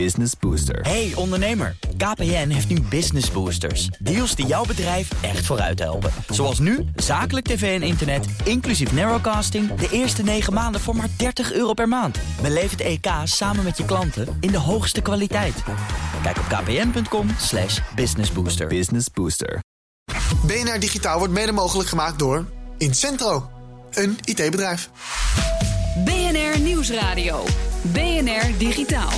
Business Booster. Hey ondernemer, KPN heeft nu Business Boosters. Deals die jouw bedrijf echt vooruit helpen. Zoals nu, zakelijk tv en internet, inclusief narrowcasting... de eerste 9 maanden voor maar €30 per maand. Beleef het EK samen met je klanten in de hoogste kwaliteit. Kijk op kpn.com/businessbooster. Business Booster. BNR Digitaal wordt mede mogelijk gemaakt door Incentro, een IT-bedrijf. BNR Nieuwsradio, BNR Digitaal.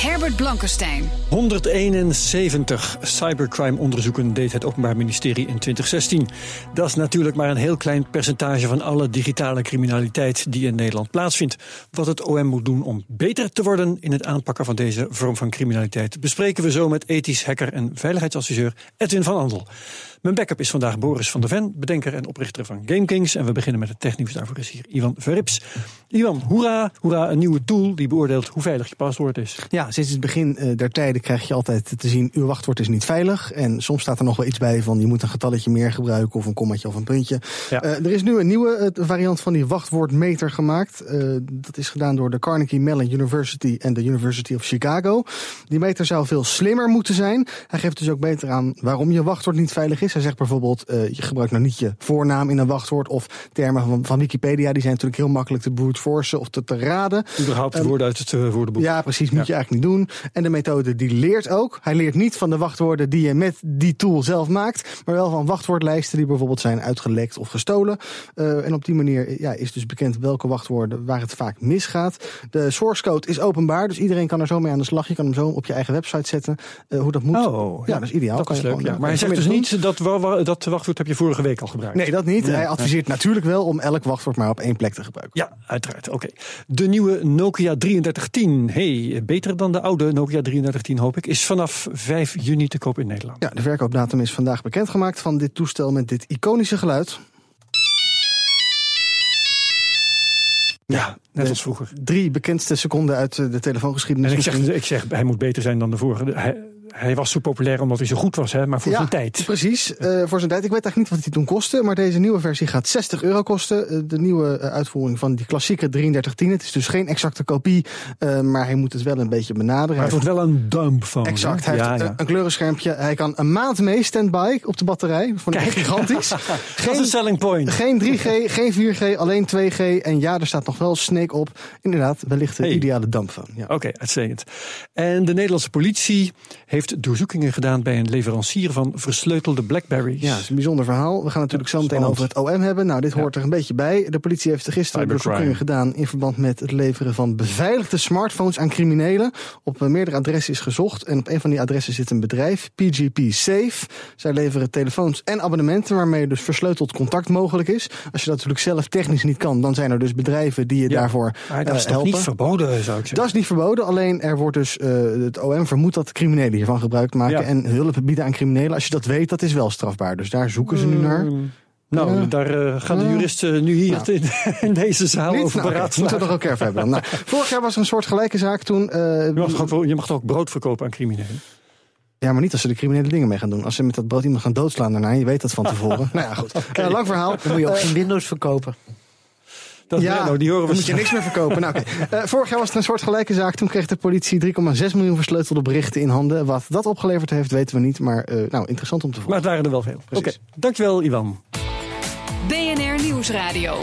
Herbert Blankenstein. 171 cybercrime-onderzoeken deed het Openbaar Ministerie in 2016. Dat is natuurlijk maar een heel klein percentage van alle digitale criminaliteit die in Nederland plaatsvindt. Wat het OM moet doen om beter te worden in het aanpakken van deze vorm van criminaliteit, bespreken we zo met ethisch hacker en veiligheidsadviseur Edwin van Andel. Mijn backup is vandaag Boris van der Ven, bedenker en oprichter van Gamekings. En we beginnen met het technieuws. Daarvoor is hier Ivan Verrips. Ivan, hoera, hoera, een nieuwe tool die beoordeelt hoe veilig je paswoord is. Ja, sinds het begin der tijden krijg je altijd te zien, uw wachtwoord is niet veilig. En soms staat er nog wel iets bij van, je moet een getalletje meer gebruiken of een kommetje of een puntje. Ja. Er is nu een nieuwe variant van die wachtwoordmeter gemaakt. Dat is gedaan door de Carnegie Mellon University en de University of Chicago. Die meter zou veel slimmer moeten zijn. Hij geeft dus ook beter aan waarom je wachtwoord niet veilig is. Hij zegt bijvoorbeeld, je gebruikt nou niet je voornaam in een wachtwoord. Of termen van Wikipedia, die zijn natuurlijk heel makkelijk te brute forcen of te raden. Überhaupt woorden uit het woordenboek. Ja, precies, moet je eigenlijk niet doen. En de methode die leert ook. Hij leert niet van de wachtwoorden die je met die tool zelf maakt. Maar wel van wachtwoordlijsten die bijvoorbeeld zijn uitgelekt of gestolen. En op die manier is dus bekend welke wachtwoorden waar het vaak misgaat. De source code is openbaar, dus iedereen kan er zo mee aan de slag. Je kan hem zo op je eigen website zetten. Hoe dat moet. Ja, dat is ideaal. Dat is leuk, gewoon, Maar hij zegt dus niet dat wachtwoord heb je vorige week al gebruikt. Nee, dat niet. Hij adviseert natuurlijk wel om elk wachtwoord maar op één plek te gebruiken. Ja, uiteraard. Oké. De nieuwe Nokia 3310. Beter dan de oude Nokia 3310 hoop ik. Is vanaf 5 juni te koop in Nederland. Ja, de verkoopdatum is vandaag bekendgemaakt van dit toestel met dit iconische geluid. Ja, net als vroeger. 3 bekendste seconden uit de telefoongeschiedenis. En ik zeg, hij moet beter zijn dan de vorige. Hij was zo populair omdat hij zo goed was, maar voor zijn tijd. Precies, voor zijn tijd. Ik weet eigenlijk niet wat hij toen kostte, maar deze nieuwe versie gaat €60 kosten. De nieuwe uitvoering van die klassieke 3310. Het is dus geen exacte kopie, maar hij moet het wel een beetje benaderen. Maar het wordt wel een dump van. Exact, hij heeft een kleurenschermpje. Hij kan een maand mee standby op de batterij. Vond ik gigantisch. Dat is een selling point. Geen 3G, geen 4G, alleen 2G. En ja, er staat nog wel Snake op. Inderdaad, wellicht de ideale dump van. Ja. Oké, uitstekend. En de Nederlandse politie heeft doorzoekingen gedaan bij een leverancier van versleutelde BlackBerry's. Ja, dat is een bijzonder verhaal. We gaan natuurlijk zo meteen over het OM hebben. Nou, dit hoort er een beetje bij. De politie heeft gisteren doorzoekingen gedaan in verband met het leveren van beveiligde smartphones aan criminelen. Op meerdere adressen is gezocht en op een van die adressen zit een bedrijf, PGP Safe. Zij leveren telefoons en abonnementen waarmee dus versleuteld contact mogelijk is. Als je dat natuurlijk zelf technisch niet kan, dan zijn er dus bedrijven die je daarvoor helpen. Dat is toch niet verboden, zou ik zeggen. Dat is niet verboden, alleen er wordt dus het OM vermoedt dat de criminelen hiervan gebruik maken en hulp bieden aan criminelen. Als je dat weet, dat is wel strafbaar. Dus daar zoeken ze nu naar. Daar gaan de juristen nu hier in deze zaal over praten. Moeten we toch ook even hebben. Vorig jaar was er een soort gelijke zaak toen. Je mag toch ook brood verkopen aan criminelen? Ja, maar niet als ze de criminele dingen mee gaan doen. Als ze met dat brood iemand gaan doodslaan daarna, je weet dat van tevoren. Goed. Okay. Lang verhaal. Dan moet je ook geen Windows verkopen. Die horen we. Dan moet je niks meer verkopen. Vorig jaar was het een soort gelijke zaak. Toen kreeg de politie 3,6 miljoen versleutelde berichten in handen. Wat dat opgeleverd heeft, weten we niet. Maar interessant om te volgen. Maar het waren er wel veel. Oké, dankjewel Ivan. BNR Nieuwsradio.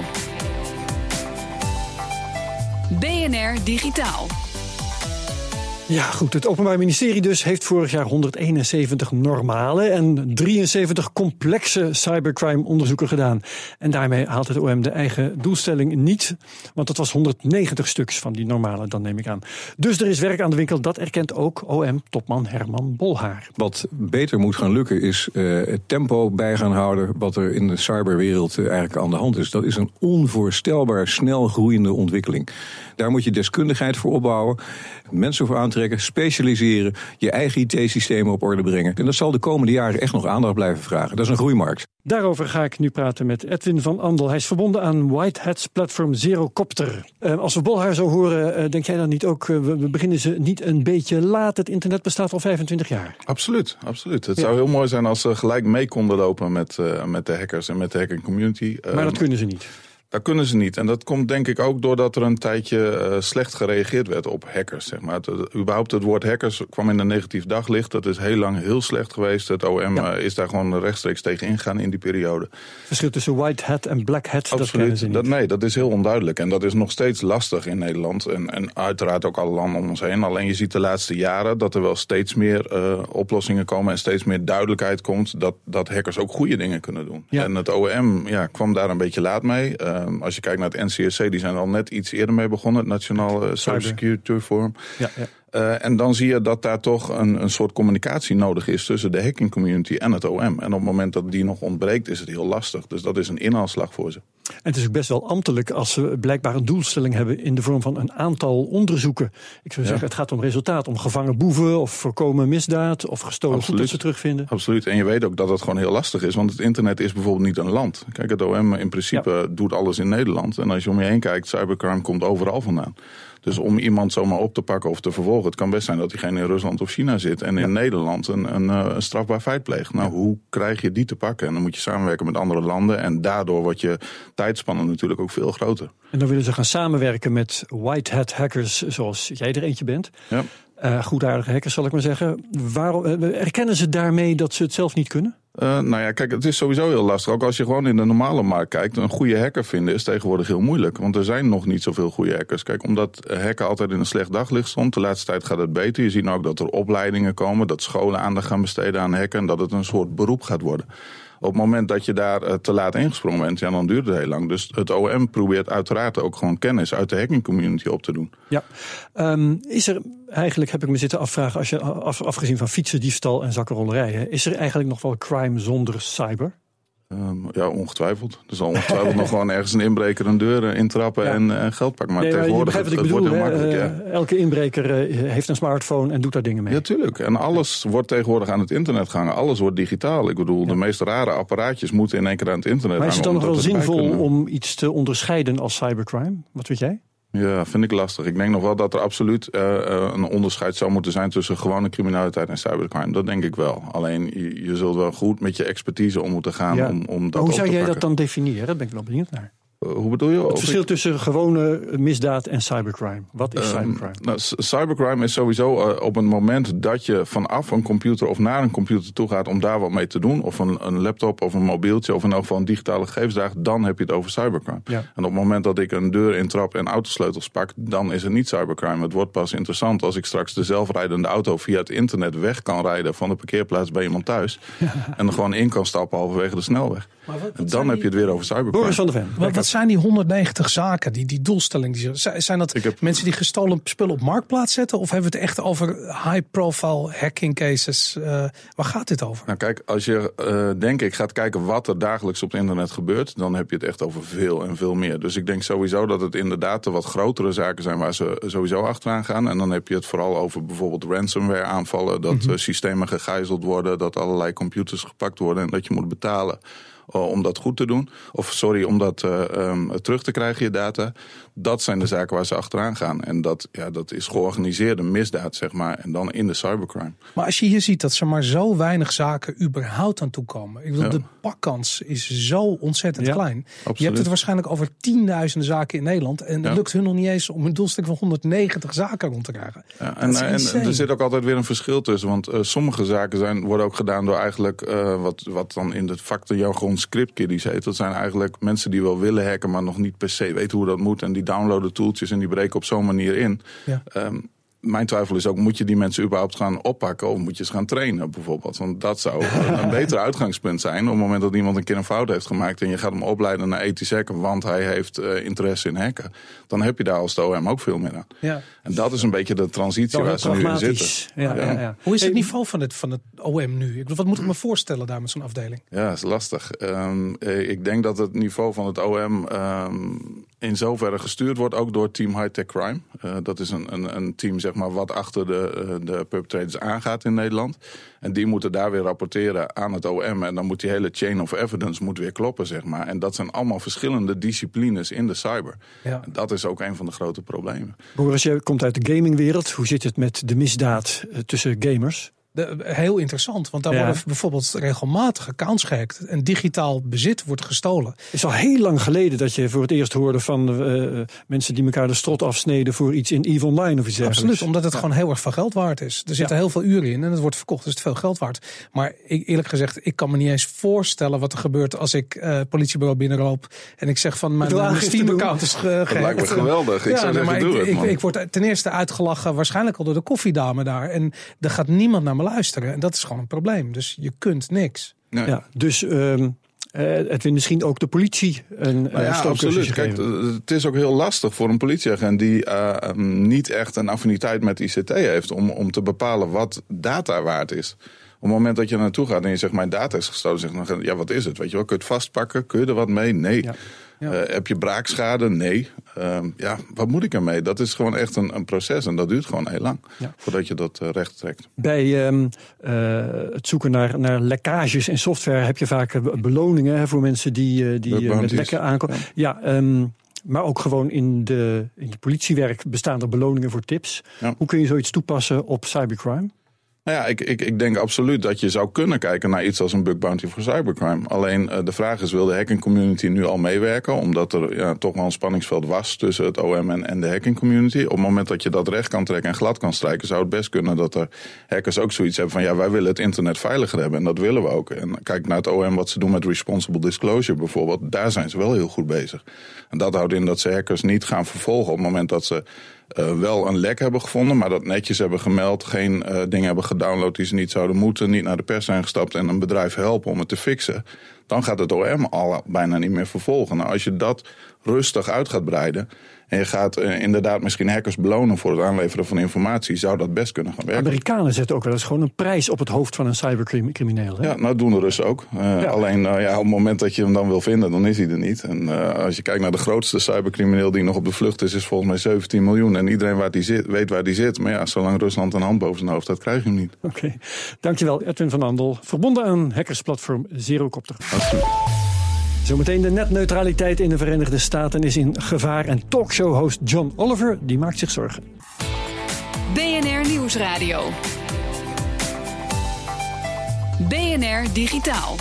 BNR Digitaal. Ja, goed. Het Openbaar Ministerie dus heeft vorig jaar 171 normale en 73 complexe cybercrime-onderzoeken gedaan. En daarmee haalt het OM de eigen doelstelling niet, want dat was 190 stuks van die normale, dan neem ik aan. Dus er is werk aan de winkel, dat erkent ook OM-topman Herman Bolhaar. Wat beter moet gaan lukken is het tempo bij gaan houden wat er in de cyberwereld eigenlijk aan de hand is. Dat is een onvoorstelbaar snel groeiende ontwikkeling. Daar moet je deskundigheid voor opbouwen, mensen voor aantrekken. Specialiseren, je eigen IT-systemen op orde brengen. En dat zal de komende jaren echt nog aandacht blijven vragen. Dat is een groeimarkt. Daarover ga ik nu praten met Edwin van Andel. Hij is verbonden aan White Hat's platform ZeroCopter. Als we Bolhaar zo horen, denk jij dan niet ook, we beginnen ze niet een beetje laat? Het internet bestaat al 25 jaar. Absoluut. Het zou heel mooi zijn als ze gelijk mee konden lopen met de hackers en met de hacking community. Maar dat kunnen ze niet. Dat kunnen ze niet. En dat komt denk ik ook doordat er een tijdje slecht gereageerd werd op hackers. Zeg maar. Überhaupt het woord hackers kwam in een negatief daglicht. Dat is heel lang heel slecht geweest. Het OM is daar gewoon rechtstreeks tegen ingegaan in die periode. Verschil tussen White Hat en Black Hat, absoluut, dat kennen ze niet. Dat is heel onduidelijk. En dat is nog steeds lastig in Nederland. En uiteraard ook alle landen om ons heen. Alleen je ziet de laatste jaren dat er wel steeds meer oplossingen komen. En steeds meer duidelijkheid komt dat hackers ook goede dingen kunnen doen. Ja. En het OM kwam daar een beetje laat mee. Als je kijkt naar het NCSC, die zijn al net iets eerder mee begonnen. Het Nationaal Cybersecurity Forum. Ja, ja. En dan zie je dat daar toch een soort communicatie nodig is tussen de hacking community en het OM. En op het moment dat die nog ontbreekt, is het heel lastig. Dus dat is een inhaalslag voor ze. En het is ook best wel ambtelijk als ze blijkbaar een doelstelling hebben in de vorm van een aantal onderzoeken. Ik zou zeggen, het gaat om resultaat, om gevangen boeven of voorkomen misdaad of gestolen goed dat ze terugvinden. Absoluut. En je weet ook dat het gewoon heel lastig is, want het internet is bijvoorbeeld niet een land. Kijk, het OM in principe doet alles in Nederland. En als je om je heen kijkt, cybercrime komt overal vandaan. Dus om iemand zomaar op te pakken of te vervolgen, het kan best zijn dat diegene in Rusland of China zit en in Nederland een strafbaar feit pleegt. Nou, hoe krijg je die te pakken? En dan moet je samenwerken met andere landen en daardoor wordt je tijdspannen natuurlijk ook veel groter. En dan willen ze gaan samenwerken met white hat hackers zoals jij er eentje bent. Ja. Goedaardige hackers zal ik maar zeggen. Waarom erkennen ze daarmee dat ze het zelf niet kunnen? Kijk, het is sowieso heel lastig. Ook als je gewoon in de normale markt kijkt, een goede hacker vinden is tegenwoordig heel moeilijk. Want er zijn nog niet zoveel goede hackers. Kijk, omdat hacken altijd in een slecht daglicht stond, de laatste tijd gaat het beter. Je ziet nou ook dat er opleidingen komen, dat scholen aandacht gaan besteden aan hacken en dat het een soort beroep gaat worden. Op het moment dat je daar te laat ingesprongen bent, dan duurt het heel lang. Dus het OM probeert uiteraard ook gewoon kennis uit de hacking community op te doen. Ja, is er eigenlijk, heb ik me zitten afvragen, als je afgezien van fietsendiefstal en zakkenrollerijen, is er eigenlijk nog wel crime zonder cyber? Ongetwijfeld. Er zal ongetwijfeld nog gewoon ergens een inbreker een deur intrappen en geld pakken. Maar tegenwoordig wordt heel makkelijk. Elke inbreker heeft een smartphone en doet daar dingen mee. Ja, tuurlijk. En alles wordt tegenwoordig aan het internet gehangen. Alles wordt digitaal. Ik bedoel, de meest rare apparaatjes moeten in één keer aan het internet hangen. Maar is het dan nog wel zinvol om iets te onderscheiden als cybercrime? Wat weet jij? Ja, vind ik lastig. Ik denk nog wel dat er absoluut een onderscheid zou moeten zijn tussen gewone criminaliteit en cybercrime. Dat denk ik wel. Alleen, je zult wel goed met je expertise om moeten gaan om dat op te pakken. Hoe zou jij dat dan definiëren? Daar ben ik wel benieuwd naar. Hoe bedoel je? Het verschil tussen gewone misdaad en cybercrime. Wat is cybercrime? Cybercrime is sowieso op het moment dat je vanaf een computer of naar een computer toe gaat om daar wat mee te doen. Of een laptop of een mobieltje of in elk geval een digitale gegevensdag. Dan heb je het over cybercrime. Ja. En op het moment dat ik een deur intrap en autosleutels pak, dan is het niet cybercrime. Het wordt pas interessant als ik straks de zelfrijdende auto via het internet weg kan rijden van de parkeerplaats bij iemand thuis. Ja. En er gewoon in kan stappen halverwege de snelweg. Dan heb je het weer over cybercrime. Boris van der Ven. Wat zijn die 190 zaken, die doelstelling? Zijn dat mensen die gestolen spullen op marktplaats zetten? Of hebben we het echt over high-profile hacking cases? Waar gaat dit over? Nou kijk, als je gaat kijken wat er dagelijks op het internet gebeurt, dan heb je het echt over veel en veel meer. Dus ik denk sowieso dat het inderdaad de wat grotere zaken zijn waar ze sowieso achteraan gaan. En dan heb je het vooral over bijvoorbeeld ransomware aanvallen. Dat systemen gegijzeld worden, dat allerlei computers gepakt worden en dat je moet betalen om dat goed te doen. Om dat terug te krijgen, je data. Dat zijn de zaken waar ze achteraan gaan. En dat is georganiseerde misdaad, zeg maar. En dan in de cybercrime. Maar als je hier ziet dat ze maar zo weinig zaken überhaupt aan toekomen. Ik bedoel, de pakkans is zo ontzettend klein. Absoluut. Je hebt het waarschijnlijk over 10.000 zaken in Nederland. En het lukt hun nog niet eens om een doelstelling van 190 zaken rond te krijgen. Ja, en er zit ook altijd weer een verschil tussen. Want sommige zaken worden ook gedaan door eigenlijk wat dan in het vak de jargon scriptkiddies heet. Dat zijn eigenlijk mensen die wel willen hacken, maar nog niet per se weten hoe dat moet. En die downloaden toeltjes en die breken op zo'n manier in. Ja. Mijn twijfel is ook, moet je die mensen überhaupt gaan oppakken of moet je ze gaan trainen bijvoorbeeld? Want dat zou een beter uitgangspunt zijn op het moment dat iemand een keer een fout heeft gemaakt en je gaat hem opleiden naar ethisch hacken, want hij heeft interesse in hacken. Dan heb je daar als de OM ook veel meer aan. Ja. En dat is een beetje de transitie waar ze nu in zitten. Ja. Hoe is het niveau van het OM nu? Wat moet ik me voorstellen daar met zo'n afdeling? Ja, dat is lastig. Ik denk dat het niveau van het OM in zoverre gestuurd wordt ook door Team High Tech Crime. Dat is een team, zeg maar, wat achter de perpetrators aangaat in Nederland. En die moeten daar weer rapporteren aan het OM. En dan moet die hele chain of evidence weer kloppen, zeg maar. En dat zijn allemaal verschillende disciplines in de cyber. Ja. En dat is ook een van de grote problemen. Boris, jij komt uit de gamingwereld. Hoe zit het met de misdaad tussen gamers? Heel interessant, want daar worden bijvoorbeeld regelmatig accounts gehackt en digitaal bezit wordt gestolen. Het is al heel lang geleden dat je voor het eerst hoorde van mensen die elkaar de strot afsneden voor iets in EVE Online of iets dergelijks. Absoluut, omdat het gewoon heel erg veel geld waard is. Er zitten heel veel uren in en het wordt verkocht, dus het is veel geld waard. Maar eerlijk gezegd, ik kan me niet eens voorstellen wat er gebeurt als ik politiebureau binnenloop en ik zeg van mijn Steam-account is gehackt. Dat lijkt me geweldig. Ik word ten eerste uitgelachen, waarschijnlijk al door de koffiedame daar. En er gaat niemand naar me luisteren. En dat is gewoon een probleem. Dus je kunt niks. Nee. Ja, dus Edwin, misschien ook de politie een absoluut. Kijk, het is ook heel lastig voor een politieagent die niet echt een affiniteit met ICT heeft om te bepalen wat data waard is. Op het moment dat je er naartoe gaat en je zegt mijn data is gestolen, zeg dan wat is het? Weet je wel, kun je het vastpakken? Kun je er wat mee? Nee. Ja. Ja. Heb je braakschade? Nee. Wat moet ik ermee? Dat is gewoon echt een proces en dat duurt gewoon heel lang voordat je dat recht trekt. Bij het zoeken naar lekkages in software heb je vaak beloningen voor mensen die met lekken aankomen. Ja. Maar ook gewoon in je politiewerk bestaan er beloningen voor tips. Ja. Hoe kun je zoiets toepassen op cybercrime? Nou ja, ik denk absoluut dat je zou kunnen kijken naar iets als een bug bounty voor cybercrime. Alleen de vraag is, wil de hacking community nu al meewerken? Omdat er toch wel een spanningsveld was tussen het OM en de hacking community. Op het moment dat je dat recht kan trekken en glad kan strijken, zou het best kunnen dat er hackers ook zoiets hebben van wij willen het internet veiliger hebben. En dat willen we ook. En kijk naar het OM wat ze doen met responsible disclosure bijvoorbeeld. Daar zijn ze wel heel goed bezig. En dat houdt in dat ze hackers niet gaan vervolgen op het moment dat ze wel een lek hebben gevonden, maar dat netjes hebben gemeld, geen dingen hebben gedownload die ze niet zouden moeten, niet naar de pers zijn gestapt en een bedrijf helpen om het te fixen, dan gaat het OM al bijna niet meer vervolgen. Nou, als je dat rustig uit gaat breiden en je gaat inderdaad misschien hackers belonen voor het aanleveren van informatie, zou dat best kunnen gaan werken. Amerikanen zetten ook wel eens gewoon een prijs op het hoofd van een cybercrimineel. Ja, nou doen de Russen ook. Alleen op het moment dat je hem dan wil vinden, dan is hij er niet. En als je kijkt naar de grootste cybercrimineel die nog op de vlucht is, is volgens mij 17 miljoen. En iedereen weet waar die zit. Maar zolang Rusland een hand boven zijn hoofd staat, krijg je hem niet. Oké. Dankjewel Edwin van Andel, verbonden aan hackersplatform ZeroCopter. Absoluut. Zometeen de netneutraliteit in de Verenigde Staten is in gevaar. En talkshow-host John Oliver, die maakt zich zorgen. BNR Nieuwsradio. BNR Digitaal.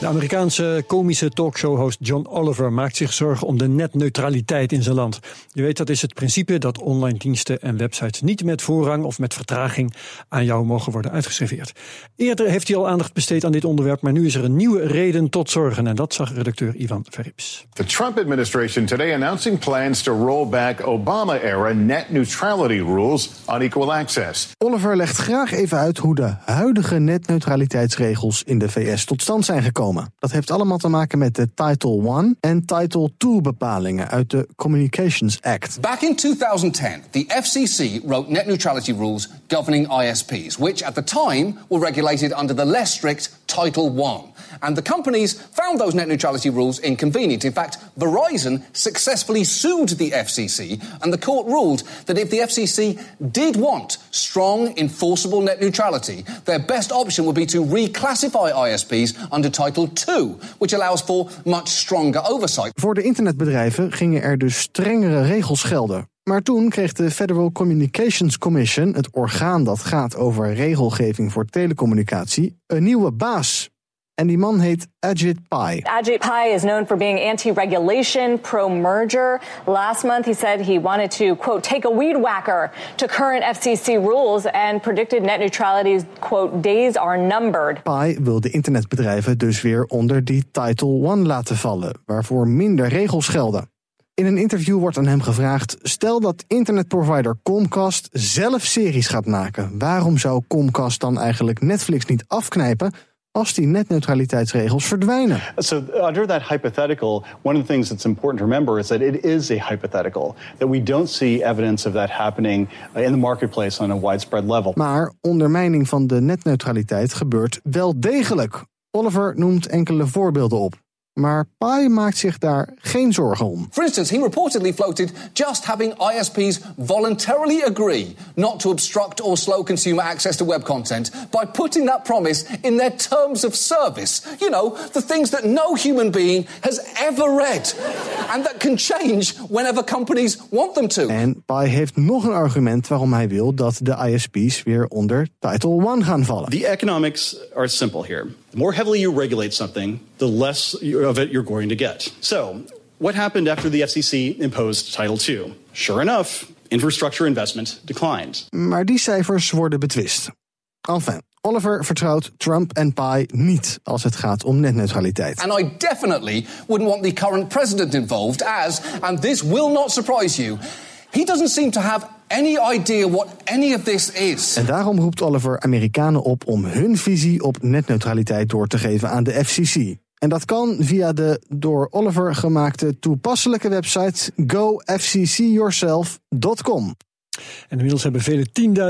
De Amerikaanse komische talkshow-host John Oliver maakt zich zorgen om de netneutraliteit in zijn land. Je weet, dat is het principe dat online diensten en websites niet met voorrang of met vertraging aan jou mogen worden uitgeserveerd. Eerder heeft hij al aandacht besteed aan dit onderwerp, maar nu is er een nieuwe reden tot zorgen. En dat zag redacteur Ivan Verrips. The Trump administration today announcing plans to roll back Obama-era net neutrality rules on equal access. Oliver legt graag even uit hoe de huidige netneutraliteitsregels in de VS tot stand zijn gekomen. Dat heeft allemaal te maken met de Title I en Title II bepalingen uit de Communications Act. Back in 2010, the FCC wrote net neutrality rules governing ISPs, which at the time were regulated under the less strict Title I. And the companies found those net neutrality rules inconvenient. In fact, Verizon successfully sued the FCC, and the court ruled that if the FCC did want strong, enforceable net neutrality, their best option would be to reclassify ISPs under Title II, which allows for much stronger oversight. Voor de internetbedrijven gingen er dus strengere regels gelden. Maar toen kreeg de Federal Communications Commission, het orgaan dat gaat over regelgeving voor telecommunicatie, een nieuwe baas. En die man heet Ajit Pai. Ajit Pai is known for being anti-regulation, pro-merger. Last month he said he wanted to, quote, take a weed whacker to current FCC rules and predicted net neutrality's, quote, days are numbered. Pai wil de internetbedrijven dus weer onder die Title I laten vallen, waarvoor minder regels gelden. In een interview wordt aan hem gevraagd, stel dat internetprovider Comcast zelf series gaat maken. Waarom zou Comcast dan eigenlijk Netflix niet afknijpen als die netneutraliteitsregels verdwijnen? So under that hypothetical, one of the things that's important to remember is that it is a hypothetical, that we don't see evidence of that happening in the marketplace on a widespread level. Maar ondermijning van de netneutraliteit gebeurt wel degelijk. Oliver noemt enkele voorbeelden op. Maar Pai maakt zich daar geen zorgen om. For instance, he reportedly floated just having ISPs voluntarily agree not to obstruct or slow consumer access to web content by putting that promise in their terms of service. You know, the things that no human being has ever read and that can change whenever companies want them to. En Pai heeft nog een argument waarom hij wil dat de ISP's weer onder Title I gaan vallen. The economics are simple here. The more heavily you regulate something, the less of it you're going to get. So, what happened after the FCC imposed Title II? Sure enough, infrastructure investment declined. Maar die cijfers worden betwist. Enfin, Oliver vertrouwt Trump en Pai niet als het gaat om netneutraliteit. And I definitely wouldn't want the current president involved as, and this will not surprise you, he doesn't seem to have any idea what any of this is. En daarom roept Oliver Amerikanen op om hun visie op netneutraliteit door te geven aan de FCC. En dat kan via de door Oliver gemaakte toepasselijke website gofccyourself.com. En inmiddels hebben vele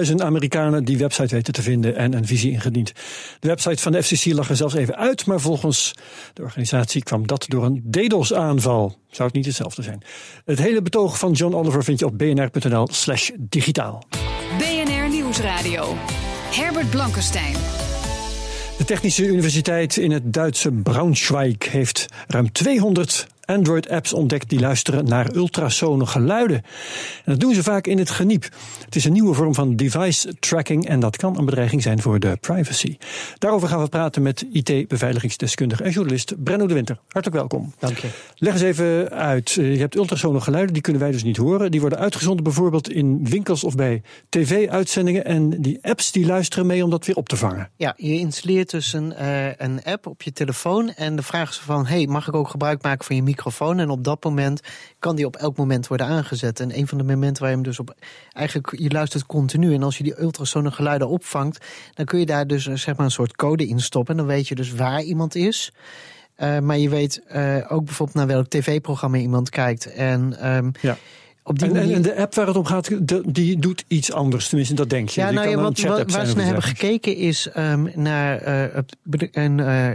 10.000 Amerikanen die website weten te vinden en een visie ingediend. De website van de FCC lag er zelfs even uit, maar volgens de organisatie kwam dat door een DDoS-aanval. Zou het niet hetzelfde zijn? Het hele betoog van John Oliver vind je op bnr.nl/digitaal. BNR Nieuwsradio. Herbert Blankenstein. De Technische Universiteit in het Duitse Braunschweig heeft ruim 200 Android-apps ontdekt die luisteren naar ultrasone geluiden. En dat doen ze vaak in het geniep. Het is een nieuwe vorm van device tracking en dat kan een bedreiging zijn voor de privacy. Daarover gaan we praten met IT-beveiligingsdeskundige en journalist Brenno de Winter. Hartelijk welkom. Dank je. Leg eens even uit. Je hebt ultrasone geluiden, die kunnen wij dus niet horen. Die worden uitgezonden bijvoorbeeld in winkels of bij tv-uitzendingen en die apps die luisteren mee om dat weer op te vangen. Ja, je installeert dus een app op je telefoon en de vraag is van, hey, mag ik ook gebruik maken van je microfoon? En op dat moment kan die op elk moment worden aangezet. En een van de momenten waar je hem dus op, eigenlijk, je luistert continu. En als je die ultrasone geluiden opvangt, dan kun je daar dus zeg maar een soort code in stoppen. En dan weet je dus waar iemand is. Maar je weet ook bijvoorbeeld naar welk tv-programma iemand kijkt. En ja. En de app waar het om gaat, die doet iets anders. Tenminste, dat denk je. Ja, nou, waar ze naar hebben gekeken is naar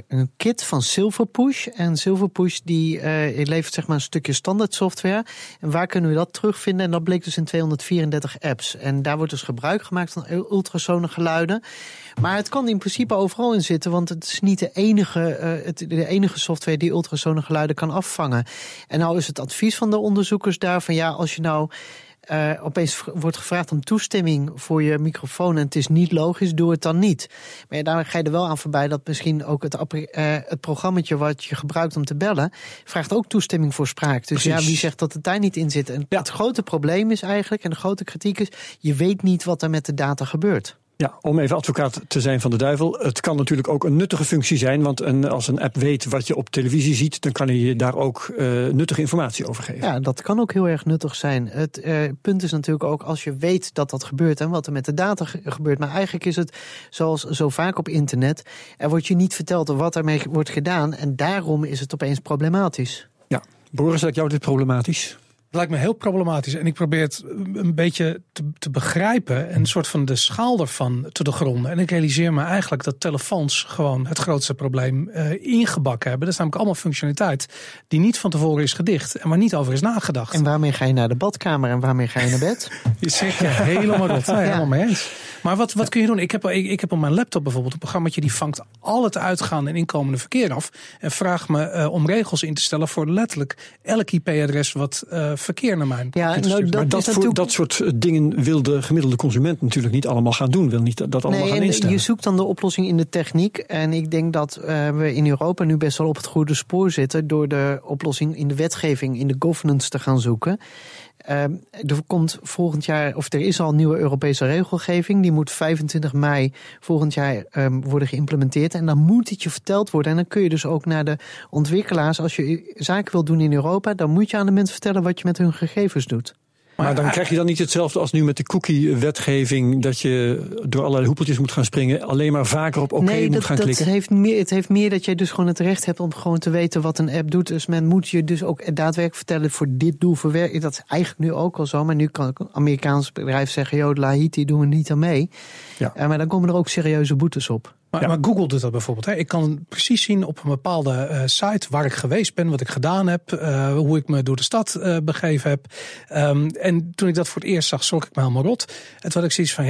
een kit van Silverpush. En Silverpush die levert zeg maar een stukje standaard software. En waar kunnen we dat terugvinden? En dat bleek dus in 234 apps. En daar wordt dus gebruik gemaakt van ultrasone geluiden. Maar het kan in principe overal in zitten. Want het is niet de enige software die ultrasone geluiden kan afvangen. En nou is het advies van de onderzoekers daarvan, ja, als je nou opeens wordt gevraagd om toestemming voor je microfoon en het is niet logisch, doe het dan niet. Maar ja, daar ga je er wel aan voorbij dat misschien ook het programmaatje wat je gebruikt om te bellen vraagt ook toestemming voor spraak. Dus precies. Ja, wie zegt dat het daar niet in zit? En ja. Het grote probleem is eigenlijk, en de grote kritiek is, je weet niet wat er met de data gebeurt. Ja, om even advocaat te zijn van de duivel. Het kan natuurlijk ook een nuttige functie zijn. Want als een app weet wat je op televisie ziet, dan kan hij je daar ook nuttige informatie over geven. Ja, dat kan ook heel erg nuttig zijn. Het punt is natuurlijk ook als je weet dat dat gebeurt en wat er met de data gebeurt. Maar eigenlijk is het zoals zo vaak op internet. Er wordt je niet verteld wat ermee wordt gedaan. En daarom is het opeens problematisch. Ja, Boris, lijkt jou dit problematisch? Het lijkt me heel problematisch en ik probeer het een beetje te begrijpen en een soort van de schaal daarvan te doorgronden. En ik realiseer me eigenlijk dat telefoons gewoon het grootste probleem ingebakken hebben. Dat is namelijk allemaal functionaliteit die niet van tevoren is gedicht en waar niet over is nagedacht. En waarmee ga je naar de badkamer en waarmee ga je naar bed? Je zegt je helemaal rot. Nee, helemaal mee eens. Maar wat kun je doen? Ik heb op mijn laptop bijvoorbeeld een programmaatje die vangt al het uitgaande en inkomende verkeer af en vraagt me om regels in te stellen voor letterlijk elk IP-adres wat verkeer naar mij. Ja, dat soort dingen wil de gemiddelde consument natuurlijk niet allemaal gaan doen. Wil niet dat allemaal gaan instellen. Je zoekt dan de oplossing in de techniek. En ik denk dat we in Europa nu best wel op het goede spoor zitten door de oplossing in de wetgeving, in de governance te gaan zoeken. Er komt volgend jaar, of er is al nieuwe Europese regelgeving. Die moet 25 mei volgend jaar worden geïmplementeerd. En dan moet het je verteld worden. En dan kun je dus ook naar de ontwikkelaars, als je zaken wilt doen in Europa, dan moet je aan de mensen vertellen wat je met hun gegevens doet. Maar dan krijg je dan niet hetzelfde als nu met de cookie-wetgeving, dat je door allerlei hoepeltjes moet gaan springen, alleen maar vaker op oké moet gaan klikken? Nee, het heeft meer dat jij dus gewoon het recht hebt om gewoon te weten wat een app doet. Dus men moet je dus ook daadwerkelijk vertellen voor dit doel verwerken. Dat is eigenlijk nu ook al zo, maar nu kan een Amerikaans bedrijf zeggen, joh, Lahiti doen we niet aan mee. Ja. Maar dan komen er ook serieuze boetes op. Maar Google doet dat bijvoorbeeld. Hè? Ik kan precies zien op een bepaalde site waar ik geweest ben, wat ik gedaan heb, hoe ik me door de stad begeven heb. En toen ik dat voor het eerst zag, schrok ik me helemaal rot. En toen had ik zoiets van,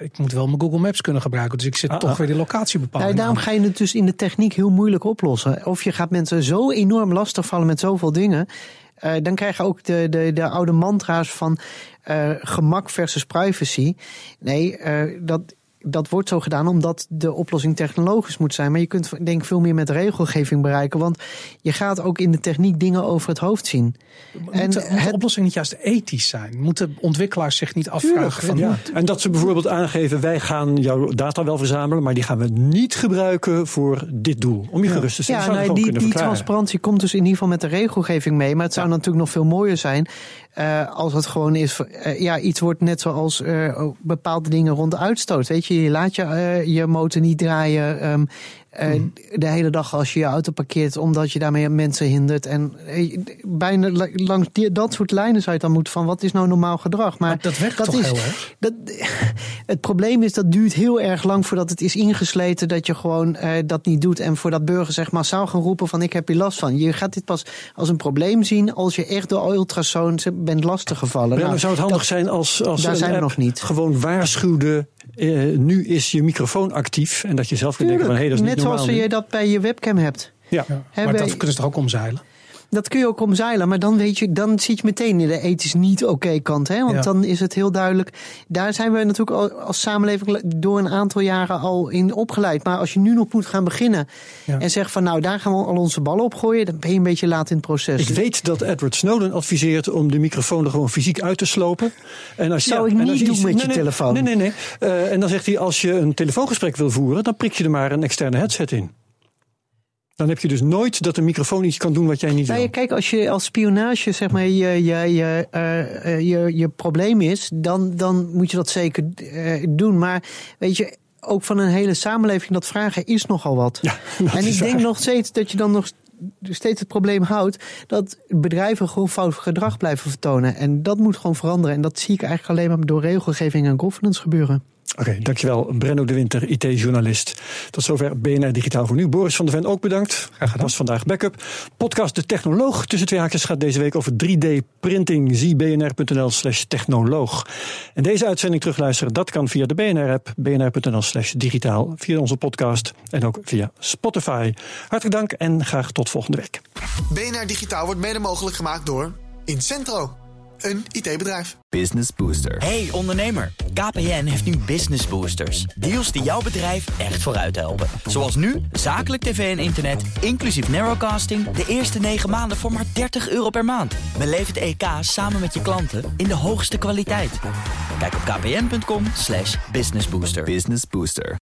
ik moet wel mijn Google Maps kunnen gebruiken. Dus ik zit toch weer de locatiebepaling. Daarom ga je het dus in de techniek heel moeilijk oplossen. Of je gaat mensen zo enorm lastigvallen met zoveel dingen. Dan krijg je ook de oude mantra's van gemak versus privacy. Nee, dat wordt zo gedaan omdat de oplossing technologisch moet zijn. Maar je kunt denk ik veel meer met regelgeving bereiken. Want je gaat ook in de techniek dingen over het hoofd zien. Moet de oplossing niet juist ethisch zijn? Moeten ontwikkelaars zich niet afvragen? En dat ze bijvoorbeeld aangeven, wij gaan jouw data wel verzamelen, maar die gaan we niet gebruiken voor dit doel. Om je gerust te stellen. Die transparantie komt dus in ieder geval met de regelgeving mee. Maar het zou natuurlijk nog veel mooier zijn als het gewoon is. Iets wordt net zoals bepaalde dingen rond de uitstoot. Weet je, je laat je motor niet draaien de hele dag als je je auto parkeert, omdat je daarmee mensen hindert. En bijna langs dat soort lijnen zou je dan moeten van, wat is nou normaal gedrag? Maar dat werkt dat toch heel erg? Het probleem is, dat duurt heel erg lang voordat het is ingesleten dat je gewoon dat niet doet. En voordat burgers echt massaal gaan roepen van, ik heb hier last van. Je gaat dit pas als een probleem zien als je echt door ultrasoon bent lastiggevallen. Nou, zou het handig zijn als daar zijn we nog niet. Gewoon waarschuwde, nu is je microfoon actief. En dat je zelf kunt denken van, dat is niet normaal. Net zoals je dat bij je webcam hebt. Maar dat kunnen ze toch ook omzeilen? Dat kun je ook omzeilen, maar dan zit je meteen in de ethisch niet oké kant. Hè? Want dan is het heel duidelijk. Daar zijn we natuurlijk als samenleving door een aantal jaren al in opgeleid. Maar als je nu nog moet gaan beginnen en zegt van, daar gaan we al onze ballen op gooien, dan ben je een beetje laat in het proces. Ik weet dat Edward Snowden adviseert om de microfoon er gewoon fysiek uit te slopen. En als zou ik niet doen met je telefoon. Nee. En dan zegt hij, als je een telefoongesprek wil voeren, dan prik je er maar een externe headset in. Dan heb je dus nooit dat een microfoon iets kan doen wat jij niet wil. Kijk, als je als spionage zeg maar je probleem is, dan moet je dat zeker doen. Maar weet je, ook van een hele samenleving dat vragen is nogal wat. Denk nog steeds dat je dan nog steeds het probleem houdt dat bedrijven gewoon fout gedrag blijven vertonen. En dat moet gewoon veranderen. En dat zie ik eigenlijk alleen maar door regelgeving en governance gebeuren. Oké, dankjewel Brenno de Winter, IT-journalist. Tot zover BNR Digitaal voor nu. Boris van der Ven ook bedankt. Hij was vandaag backup. Podcast De Technoloog tussen twee haakjes gaat deze week over 3D-printing. Zie bnr.nl/technoloog. En deze uitzending terugluisteren, dat kan via de BNR-app, bnr.nl/digitaal, via onze podcast en ook via Spotify. Hartelijk dank en graag tot volgende week. BNR Digitaal wordt mede mogelijk gemaakt door Incentro. Een IT-bedrijf. Business Booster. Hey ondernemer, KPN heeft nu Business Boosters. Deals die jouw bedrijf echt vooruit helpen. Zoals nu, zakelijk tv en internet, inclusief narrowcasting, de eerste 9 maanden voor maar €30 per maand. Beleef het EK samen met je klanten in de hoogste kwaliteit. Kijk op kpn.com/businessbooster. Business Booster.